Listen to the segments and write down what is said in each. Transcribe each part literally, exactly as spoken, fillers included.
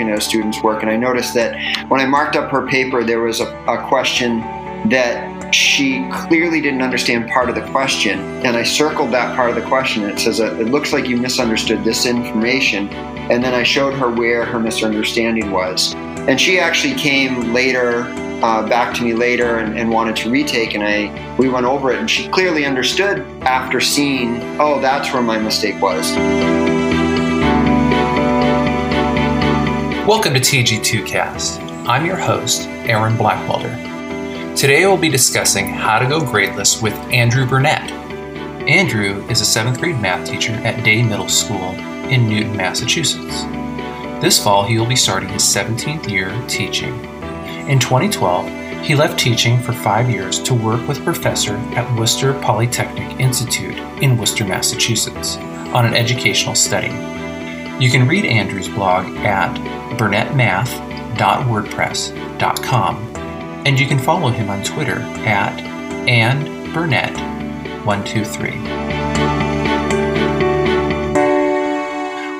looking at a student's work, and I noticed that when I marked up her paper, there was a, a question that she clearly didn't understand part of the question, and I circled that part of the question. It says, it looks like you misunderstood this information, and then I showed her where her misunderstanding was. And she actually came later, uh, back to me later and, and wanted to retake, and I we went over it, and she clearly understood after seeing, oh, that's where my mistake was. Welcome to T G two Cast. I'm your host, Aaron Blackwelder. Today we'll be discussing how to go gradeless with Andrew Burnett. Andrew is a seventh grade math teacher at Day Middle School in Newton, Massachusetts. This fall he will be starting his seventeenth year teaching. In twenty twelve, he left teaching for five years to work with a professor at Worcester Polytechnic Institute in Worcester, Massachusetts on an educational study. You can read Andrew's blog at burnet math dot wordpress dot com. And you can follow him on Twitter at and burnett one two three.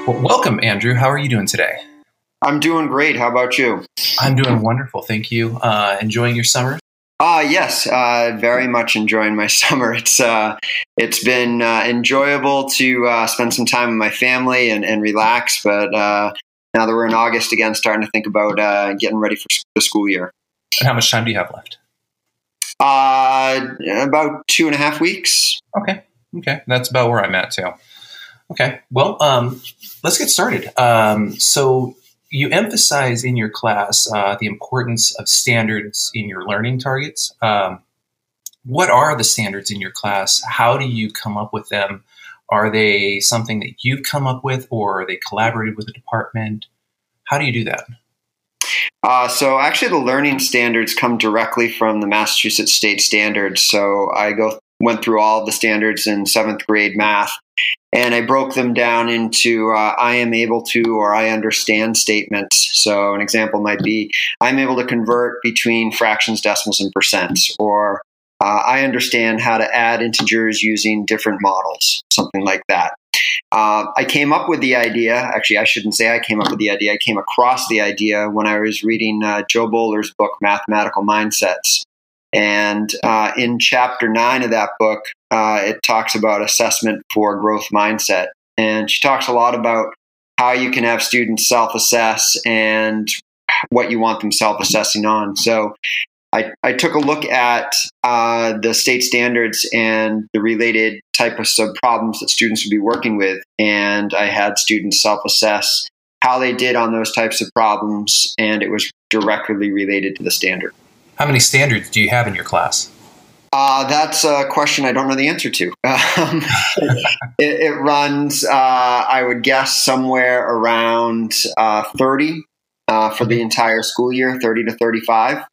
Well, welcome, Andrew. How are you doing today? I'm doing great. How about you? I'm doing wonderful. Thank you. Uh, enjoying your summer? Uh, yes, uh, very much enjoying my summer. It's uh, It's been uh, enjoyable to uh, spend some time with my family and, and relax. But uh, now that we're in August again, starting to think about uh, getting ready for the school year. And how much time do you have left? Uh, about two and a half weeks. Okay. Okay. That's about where I'm at too. Okay. Well, um, let's get started. Um, so you emphasize in your class uh, the importance of standards in your learning targets. Um, what are the standards in your class? How do you come up with them? Are they something that you've come up with, or are they collaborated with the department? How do you do that? Uh, so actually the learning standards come directly from the Massachusetts State Standards. So I go went through all the standards in seventh grade math, and I broke them down into uh, I am able to or I understand statements. So an example might be, I'm able to convert between fractions, decimals, and percents, or uh, I understand how to add integers using different models, something like that. Uh, I came up with the idea, actually I shouldn't say I came up with the idea, I came across the idea when I was reading uh, Joe Bowler's book, Mathematical Mindsets. And uh, in chapter nine of that book, uh, it talks about assessment for growth mindset. And she talks a lot about how you can have students self-assess and what you want them self-assessing on. So I, I took a look at uh, the state standards and the related type of sub-problems that students would be working with, and I had students self-assess how they did on those types of problems, and it was directly related to the standard. How many standards do you have in your class? Uh, that's a question I don't know the answer to. Um, it, it runs, uh, I would guess, somewhere around uh, thirty uh, for the entire school year, thirty to thirty-five.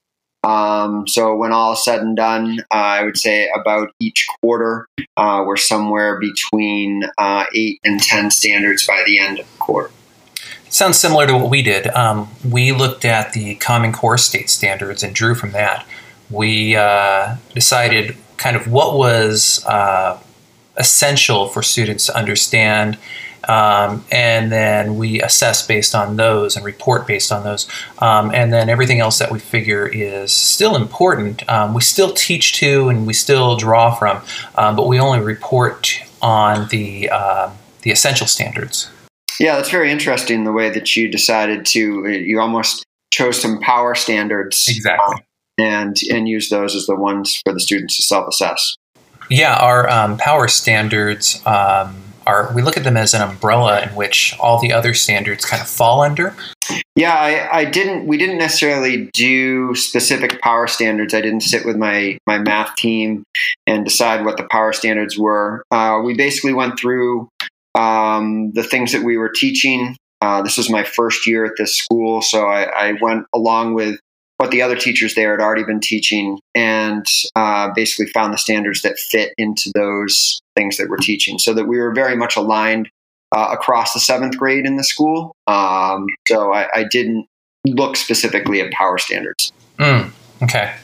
Um, so when all is said and done, uh, I would say about each quarter, uh, we're somewhere between uh, eight and ten standards by the end of the quarter. Sounds similar to what we did. Um, we looked at the Common Core State Standards and drew from that. We uh, decided kind of what was uh, essential for students to understand, Um, and then we assess based on those and report based on those. Um, and then everything else that we figure is still important. Um, we still teach to and we still draw from, um, but we only report on the, uh, the essential standards. Yeah, that's very interesting the way that you decided to, you almost chose some power standards. Exactly. and, and use those as the ones for the students to self-assess. Yeah, our um, power standards um, Are, we look at them as an umbrella in which all the other standards kind of fall under. Yeah, I, I didn't. We didn't necessarily do specific power standards. I didn't sit with my my math team and decide what the power standards were. Uh, we basically went through um, the things that we were teaching. Uh, this was my first year at this school, so I, I went along with what the other teachers there had already been teaching, and uh, basically found the standards that fit into those things that we're teaching, so that we were very much aligned uh, across the seventh grade in the school. Um, so I, I didn't look specifically at power standards. Mm, okay.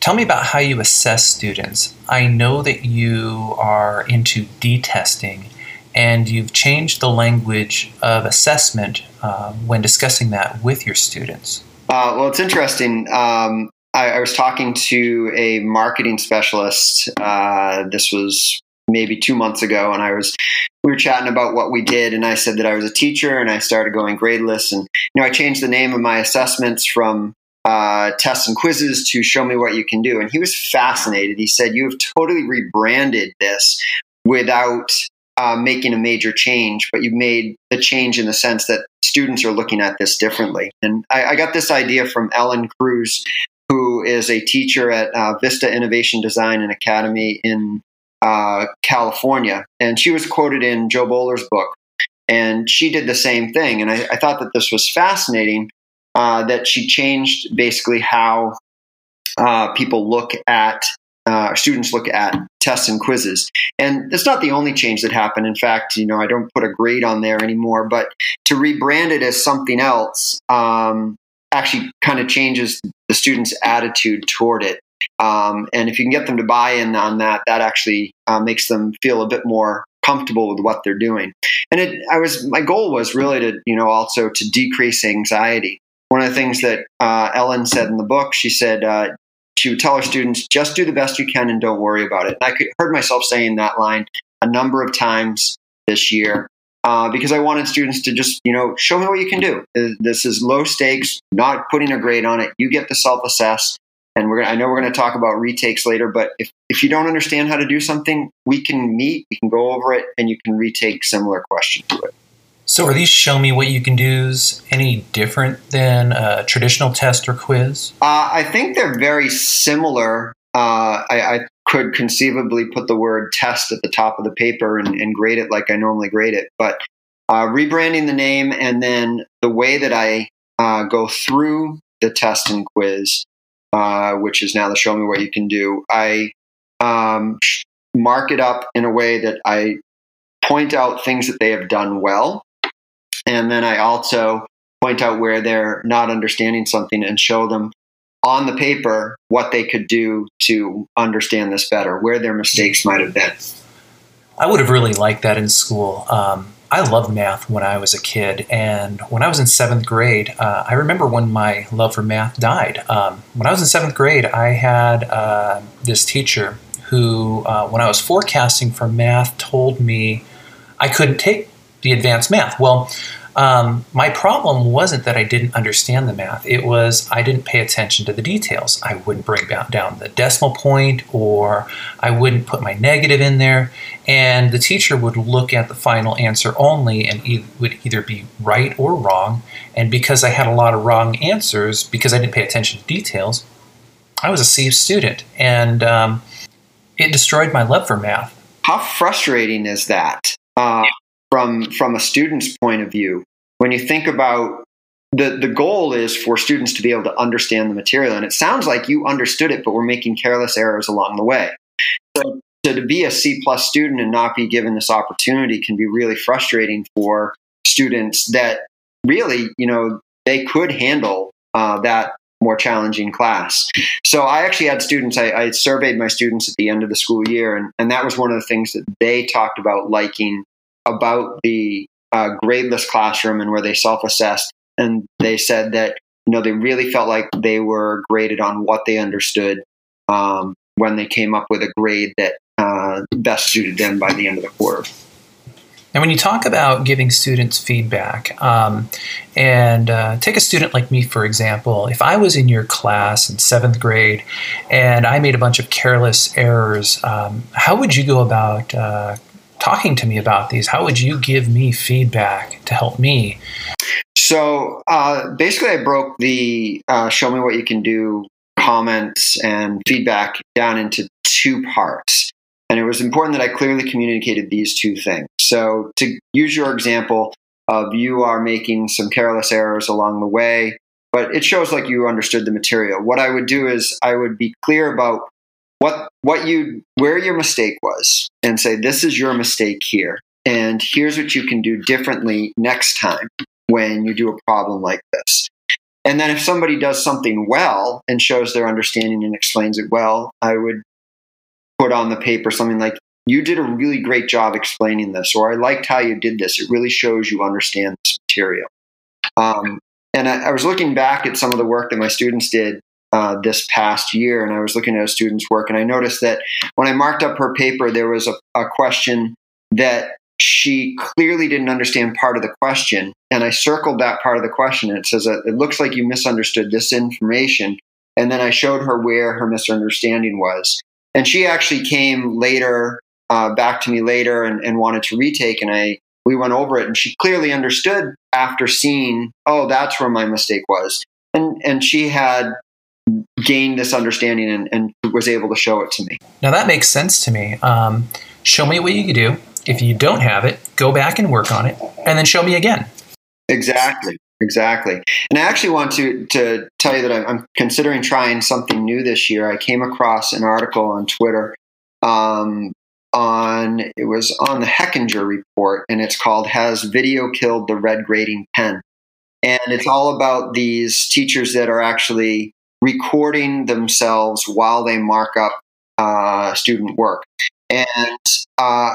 Tell me about how you assess students. I know that you are into D testing, and you've changed the language of assessment uh, when discussing that with your students. Uh, well, it's interesting. Um, I, I was talking to a marketing specialist. Uh, this was maybe two months ago, and I was we were chatting about what we did, and I said that I was a teacher, and I started going gradeless, and you know I changed the name of my assessments from uh, tests and quizzes to show me what you can do. And he was fascinated. He said, "You have totally rebranded this without uh, making a major change, but you made the change in the sense that students are looking at this differently." And I, I got this idea from Ellen Cruz, who is a teacher at uh, Vista Innovation Design and Academy in Uh, California. And she was quoted in Joe Bowler's book. And she did the same thing. And I, I thought that this was fascinating, uh, that she changed basically how uh, people look at, uh, students look at tests and quizzes. And it's not the only change that happened. In fact, you know, I don't put a grade on there anymore, but to rebrand it as something else um, actually kind of changes the student's attitude toward it. Um, and if you can get them to buy in on that, that actually uh, makes them feel a bit more comfortable with what they're doing. And it, I was, my goal was really to, you know, also to decrease anxiety. One of the things that uh, Ellen said in the book, she said uh, she would tell her students, just do the best you can and don't worry about it. And I could, heard myself saying that line a number of times this year uh, because I wanted students to just, you know, show me what you can do. This is low stakes, not putting a grade on it. You get to self-assess. And we're gonna, I know we're going to talk about retakes later, but if, if you don't understand how to do something, we can meet, we can go over it, and you can retake similar questions to it. So are these show me what you can do's any different than a traditional test or quiz? Uh, I think they're very similar. Uh, I, I could conceivably put the word test at the top of the paper and, and grade it like I normally grade it. But uh, rebranding the name and then the way that I uh, go through the test and quiz, Uh, which is now the show me what you can do. I um, mark it up in a way that I point out things that they have done well. And then I also point out where they're not understanding something and show them on the paper what they could do to understand this better, where their mistakes might have been. I would have really liked that in school. Um, I loved math when I was a kid, and when I was in seventh grade, uh, I remember when my love for math died. Um, when I was in seventh grade, I had uh, this teacher who, uh, when I was forecasting for math, told me I couldn't take the advanced math. Well, um, my problem wasn't that I didn't understand the math. It was I didn't pay attention to the details. I wouldn't bring down the decimal point, or I wouldn't put my negative in there. And the teacher would look at the final answer only and e- would either be right or wrong. And because I had a lot of wrong answers, because I didn't pay attention to details, I was a C student. And um, it destroyed my love for math. How frustrating is that uh, from, from a student's point of view? When you think about the, the goal is for students to be able to understand the material. And it sounds like you understood it, but we're making careless errors along the way. So, So to be a C plus student and not be given this opportunity can be really frustrating for students that really, you know, they could handle uh, that more challenging class. So I actually had students, I, I surveyed my students at the end of the school year, and, and that was one of the things that they talked about liking about the uh, gradeless classroom and where they self-assessed. And they said that, you know, they really felt like they were graded on what they understood um, when they came up with a grade that Uh, best suited them by the end of the quarter. And when you talk about giving students feedback, um, and uh, take a student like me, for example, if I was in your class in seventh grade and I made a bunch of careless errors, um, how would you go about uh, talking to me about these? How would you give me feedback to help me? So uh, basically I broke the uh, show me what you can do comments and feedback down into two parts. And it was important that I clearly communicated these two things. So to use your example of you are making some careless errors along the way, but it shows like you understood the material. What I would do is I would be clear about what what you where your mistake was and say, this is your mistake here. And here's what you can do differently next time when you do a problem like this. And then if somebody does something well and shows their understanding and explains it well, I would put on the paper something like, you did a really great job explaining this, or I liked how you did this. It really shows you understand this material. Um, and I, I was looking back at some of the work that my students did uh, this past year, and I was looking at a student's work, and I noticed that when I marked up her paper, there was a, a question that she clearly didn't understand part of the question. And I circled that part of the question, and it says, it looks like you misunderstood this information. And then I showed her where her misunderstanding was. And she actually came later, uh, back to me later and, and wanted to retake. And I we went over it, and she clearly understood after seeing, oh, that's where my mistake was. And and she had gained this understanding and, and was able to show it to me. Now that makes sense to me. Um, show me what you can do. If you don't have it, go back and work on it, and then show me again. Exactly. Exactly. And I actually want to, to tell you that I'm considering trying something new this year. I came across an article on Twitter um, on, it was on the Hechinger Report, and it's called, Has Video Killed the Red Grading Pen? And it's all about these teachers that are actually recording themselves while they mark up uh, student work. And uh,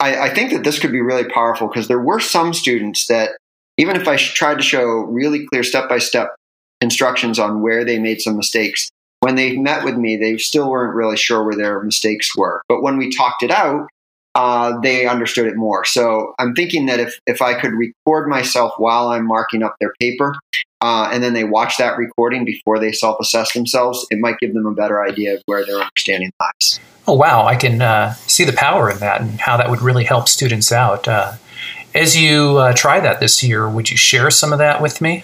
I, I think that this could be really powerful, because there were some students that, even if I tried to show really clear step-by-step instructions on where they made some mistakes, when they met with me, they still weren't really sure where their mistakes were. But when we talked it out, uh, they understood it more. So I'm thinking that if, if I could record myself while I'm marking up their paper, uh, and then they watch that recording before they self-assess themselves, it might give them a better idea of where their understanding lies. Oh, wow. I can uh, see the power in that and how that would really help students out. Uh As you uh, try that this year, would you share some of that with me?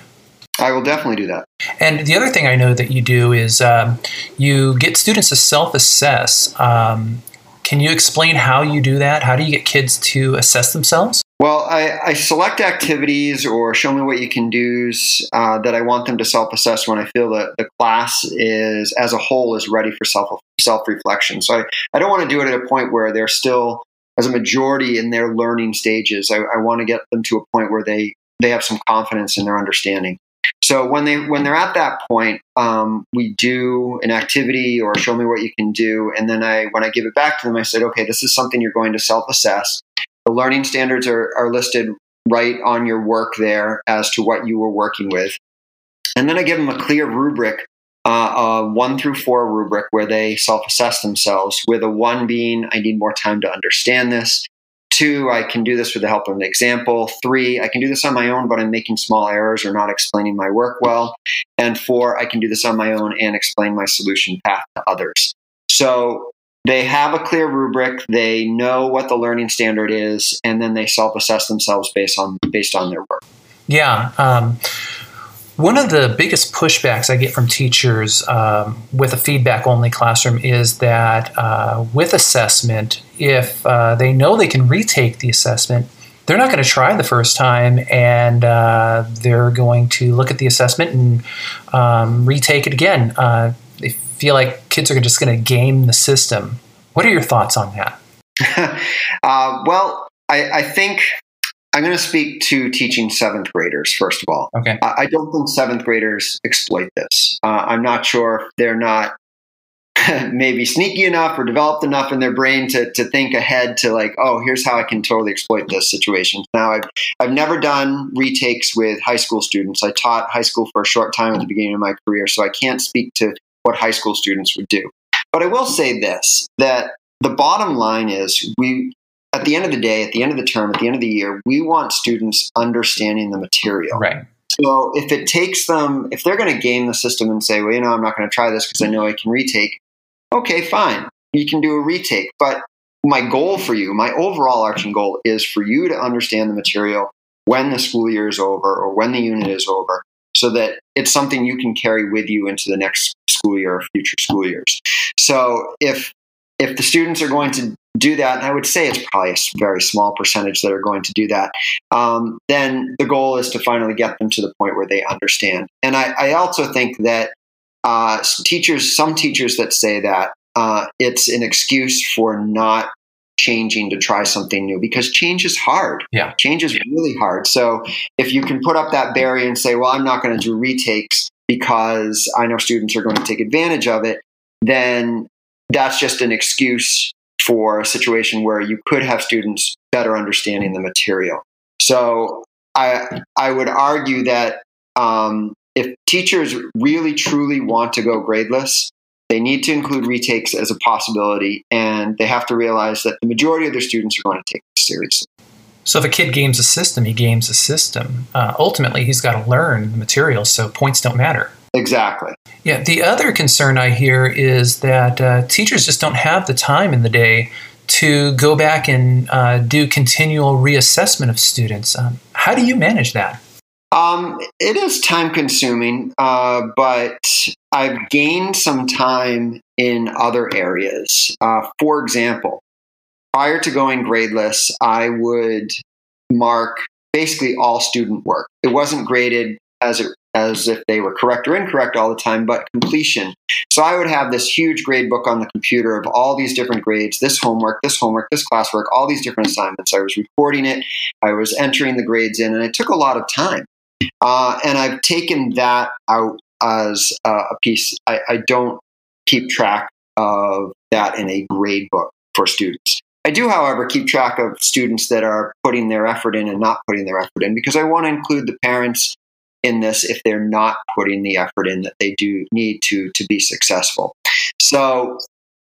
I will definitely do that. And the other thing I know that you do is um, you get students to self-assess. Um, can you explain how you do that? How do you get kids to assess themselves? Well, I, I select activities or show me what you can do's uh, that I want them to self-assess when I feel that the class is, as a whole, is ready for self, self-reflection. So I, I don't want to do it at a point where they're still as a majority in their learning stages. I, I want to get them to a point where they, they have some confidence in their understanding. So when, they, when they're at that point, um, we do an activity or show me what you can do. And then I, when I give it back to them, I said, okay, this is something you're going to self-assess. The learning standards are, are listed right on your work there as to what you were working with. And then I give them a clear rubric, Uh, a one through four rubric, where they self-assess themselves, with a one being, I need more time to understand this. Two, I can do this with the help of an example. Three, I can do this on my own, but I'm making small errors or not explaining my work well. And four, I can do this on my own and explain my solution path to others. So they have a clear rubric, they know what the learning standard is, and then they self-assess themselves based on, based on their work. Yeah. Um... One of the biggest pushbacks I get from teachers um, with a feedback-only classroom is that uh, with assessment, if uh, they know they can retake the assessment, they're not going to try the first time, and uh, they're going to look at the assessment and um, retake it again. Uh, they feel like kids are just going to game the system. What are your thoughts on that? uh, well, I, I think... I'm going to speak to teaching seventh graders, first of all. Okay. I don't think seventh graders exploit this. Uh, I'm not sure if they're not maybe sneaky enough or developed enough in their brain to, to think ahead to like, oh, here's how I can totally exploit this situation. Now, I've, I've never done retakes with high school students. I taught high school for a short time at the beginning of my career, so I can't speak to what high school students would do. But I will say this, that the bottom line is we... At the end of the day, at the end of the term, at the end of the year, we want students understanding the material. Right. So if it takes them, if they're going to game the system and say, well, you know, I'm not going to try this because I know I can retake. Okay, fine. You can do a retake. But my goal for you, my overall arching goal is for you to understand the material when the school year is over or when the unit is over, so that it's something you can carry with you into the next school year or future school years. So if if the students are going to do that, and I would say it's probably a very small percentage that are going to do that, um, then the goal is to finally get them to the point where they understand. And I, I also think that uh, teachers, some teachers that say that, uh, it's an excuse for not changing to try something new, because change is hard. Yeah. Change is really hard. So if you can put up that barrier and say, well, I'm not going to do retakes because I know students are going to take advantage of it, then that's just an excuse for a situation where you could have students better understanding the material. So I I would argue that um, if teachers really truly want to go gradeless, they need to include retakes as a possibility, and they have to realize that the majority of their students are going to take this seriously. So if a kid games a system, he games a system. Uh, ultimately, he's got to learn the material, so points don't matter. Exactly. Yeah. The other concern I hear is that uh, teachers just don't have the time in the day to go back and uh, do continual reassessment of students. Um, how do you manage that? Um, it is time-consuming, uh, but I've gained some time in other areas. Uh, for example, prior to going gradeless, I would mark basically all student work. It wasn't graded as it as if they were correct or incorrect all the time, but completion. So I would have this huge grade book on the computer of all these different grades, this homework, this homework, this classwork, all these different assignments. I was recording it. I was entering the grades in, and it took a lot of time. Uh, and I've taken that out as uh, a piece. I, I don't keep track of that in a grade book for students. I do, however, keep track of students that are putting their effort in and not putting their effort in, because I want to include the parents in this if they're not putting the effort in that they do need to to be successful. So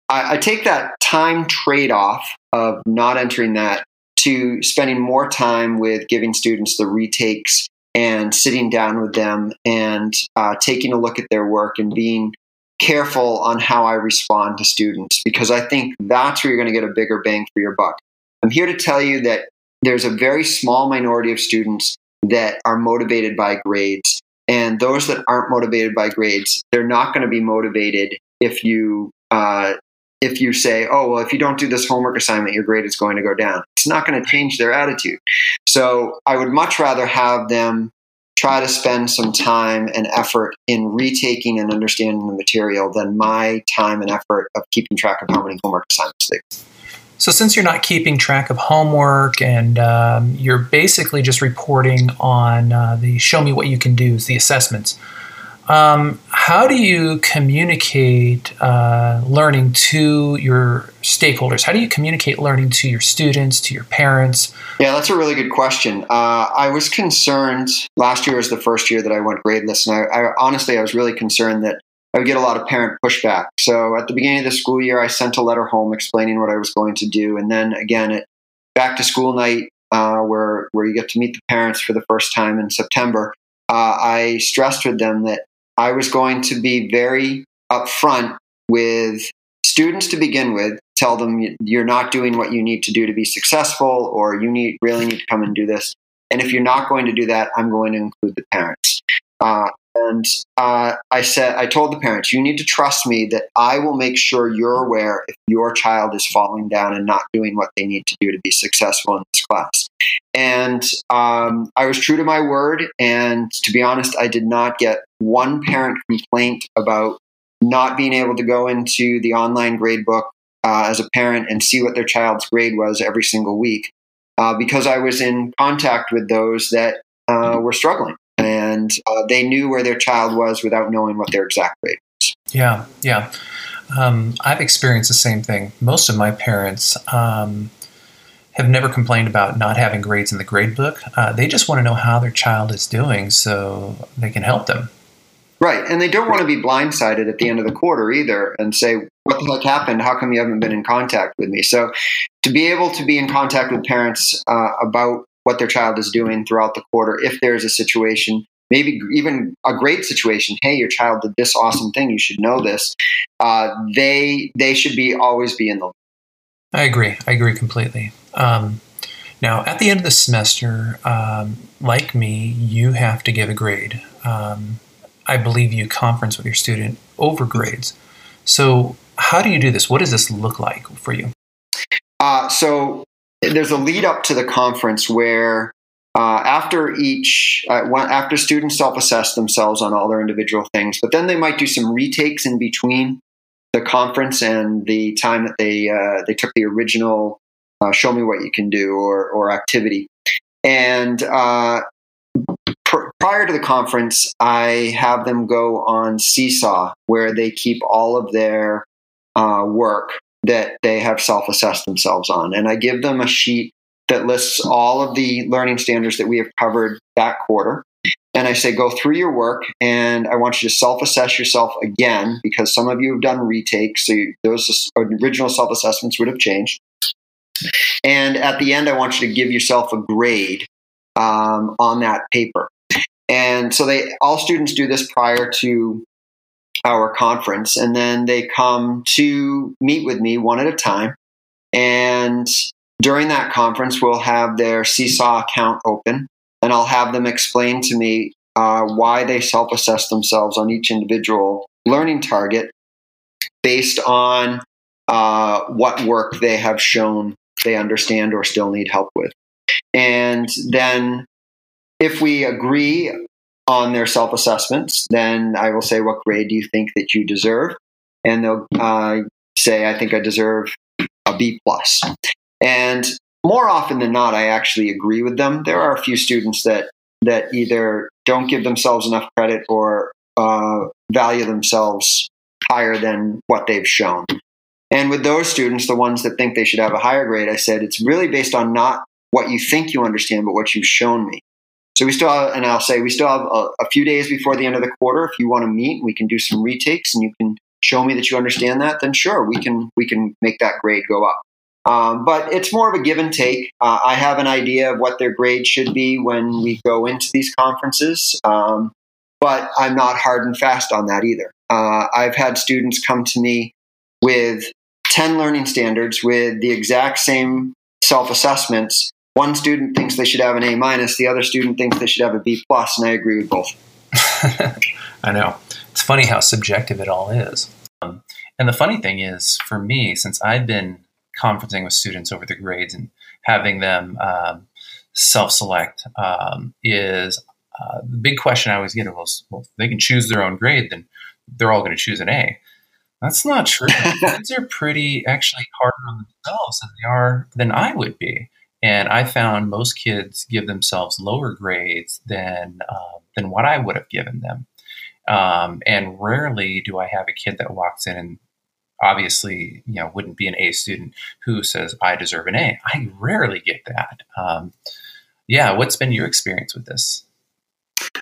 I, I take that time trade-off of not entering that to spending more time with giving students the retakes and sitting down with them and uh, taking a look at their work and being careful on how I respond to students, because I think that's where you're going to get a bigger bang for your buck. I'm here to tell you that there's a very small minority of students that are motivated by grades. And those that aren't motivated by grades, they're not going to be motivated if you uh, if you say, oh, well, if you don't do this homework assignment, your grade is going to go down. It's not going to change their attitude. So I would much rather have them try to spend some time and effort in retaking and understanding the material than my time and effort of keeping track of how many homework assignments they do. So since you're not keeping track of homework and um, you're basically just reporting on uh, the show me what you can do, the assessments, um, how do you communicate uh, learning to your stakeholders? How do you communicate learning to your students, to your parents? Yeah, that's a really good question. Uh, I was concerned, last year was the first year that I went gradeless, and I, I, honestly I was really concerned that I would get a lot of parent pushback. So at the beginning of the school year, I sent a letter home explaining what I was going to do. And then again, at back to school night, uh, where, where you get to meet the parents for the first time in September, uh, I stressed with them that I was going to be very upfront with students to begin with, tell them you're not doing what you need to do to be successful, or you need really need to come and do this. And if you're not going to do that, I'm going to include the parents. Uh, And uh, I said, I told the parents, you need to trust me that I will make sure you're aware if your child is falling down and not doing what they need to do to be successful in this class. And um, I was true to my word. And to be honest, I did not get one parent complaint about not being able to go into the online grade book uh, as a parent and see what their child's grade was every single week, uh, because I was in contact with those that uh, were struggling. And uh, they knew where their child was without knowing what their exact grade was. Yeah, yeah. Um, I've experienced the same thing. Most of my parents um, have never complained about not having grades in the grade book. Uh, they just want to know how their child is doing so they can help them. Right, and they don't want to be blindsided at the end of the quarter either and say, what the heck happened? How come you haven't been in contact with me? So to be able to be in contact with parents uh, about what their child is doing throughout the quarter. If there's a situation, maybe even a great situation, hey, your child did this awesome thing, you should know this. Uh, they they should be always be in the. I agree. I agree completely. Um, now, at the end of the semester, um, like me, you have to give a grade. Um, I believe you conference with your student over grades. So, how do you do this? What does this look like for you? Uh, so. There's a lead up to the conference where uh, after each, uh, one, after students self-assess themselves on all their individual things, but then they might do some retakes in between the conference and the time that they uh, they took the original uh, show me what you can do or, or activity. And uh, pr- prior to the conference, I have them go on Seesaw, where they keep all of their uh, work that they have self-assessed themselves on. And I give them a sheet that lists all of the learning standards that we have covered that quarter. And I say, go through your work, and I want you to self-assess yourself again, because some of you have done retakes, so you, those original self-assessments would have changed. And at the end, I want you to give yourself a grade um, on that paper. And so they all students do this prior to our conference, and then they come to meet with me one at a time. And during that conference, we'll have their Seesaw account open, and I'll have them explain to me uh, why they self-assess themselves on each individual learning target based on uh, what work they have shown they understand or still need help with. And then if we agree on their self-assessments, then I will say, what grade do you think that you deserve? And they'll uh, say, I think I deserve a B plus. And more often than not, I actually agree with them. There are a few students that that either don't give themselves enough credit or uh, value themselves higher than what they've shown. And with those students, the ones that think they should have a higher grade, I said, it's really based on not what you think you understand, but what you've shown me. So we still have, and I'll say, we still have a, a few days before the end of the quarter. If you want to meet, we can do some retakes and you can show me that you understand that, then sure, we can, we can make that grade go up. Um, but it's more of a give and take. Uh, I have an idea of what their grade should be when we go into these conferences, um, but I'm not hard and fast on that either. Uh, I've had students come to me with ten learning standards with the exact same self-assessments. One student thinks they should have an A minus, the other student thinks they should have a B plus, and I agree with both. I know. It's funny how subjective it all is. Um, and the funny thing is, for me, since I've been conferencing with students over the grades and having them um, self-select, um, is uh, the big question I always get, well, if they can choose their own grade, then they're all going to choose an A. That's not true. Kids are pretty actually harder on themselves than they are than I would be. And I found most kids give themselves lower grades than uh, than what I would have given them. Um, and rarely do I have a kid that walks in and obviously, you know, wouldn't be an A student who says, I deserve an A. I rarely get that. Um, yeah. What's been your experience with this?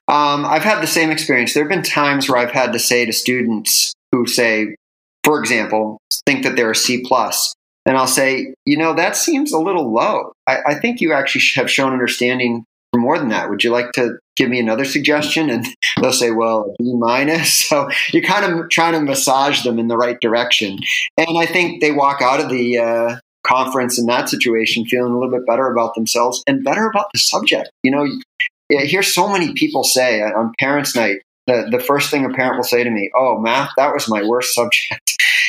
Um, I've had the same experience. There have been times where I've had to say to students who say, for example, think that they're a C plus, and I'll say, you know, that seems a little low. I, I think you actually have shown understanding for more than that. Would you like to give me another suggestion? And they'll say, well, B minus. So you're kind of trying to massage them in the right direction. And I think they walk out of the uh, conference in that situation feeling a little bit better about themselves and better about the subject. You know, I hear so many people say on parents' night, the, the first thing a parent will say to me, oh, math, that was my worst subject.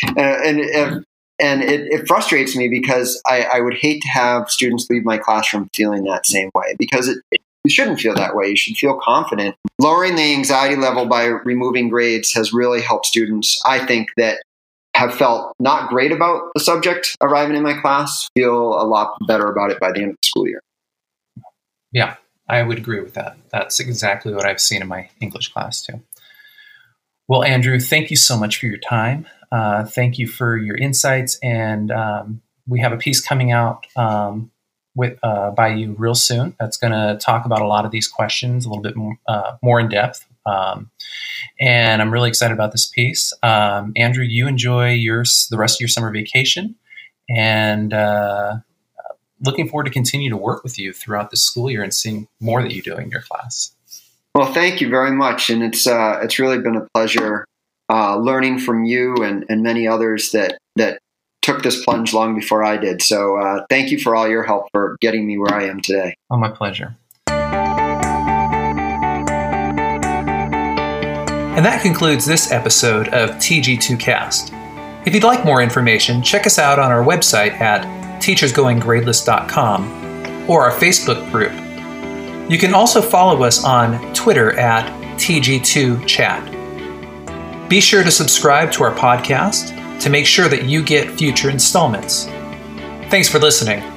Uh, and and, and it, it frustrates me because I, I would hate to have students leave my classroom feeling that same way, because it, it you shouldn't feel that way. You should feel confident. Lowering the anxiety level by removing grades has really helped students, I think, that have felt not great about the subject arriving in my class feel a lot better about it by the end of the school year. Yeah, I would agree with that. That's exactly what I've seen in my English class, too. Well, Andrew, thank you so much for your time. Uh, thank you for your insights. And um, we have a piece coming out um With, uh, by you real soon. That's going to talk about a lot of these questions a little bit more, uh, more in depth. Um, and I'm really excited about this piece. Um, Andrew, you enjoy your, the rest of your summer vacation, and uh, looking forward to continue to work with you throughout the school year and seeing more that you do in your class. Well, thank you very much. And it's, uh, it's really been a pleasure uh, learning from you and, and many others that, that, took this plunge long before I did. So uh, thank you for all your help for getting me where I am today. Oh, my pleasure. And that concludes this episode of T G two Cast. If you'd like more information, check us out on our website at teachers going gradeless dot com or our Facebook group. You can also follow us on Twitter at T G two Chat. Be sure to subscribe to our podcast to make sure that you get future installments. Thanks for listening.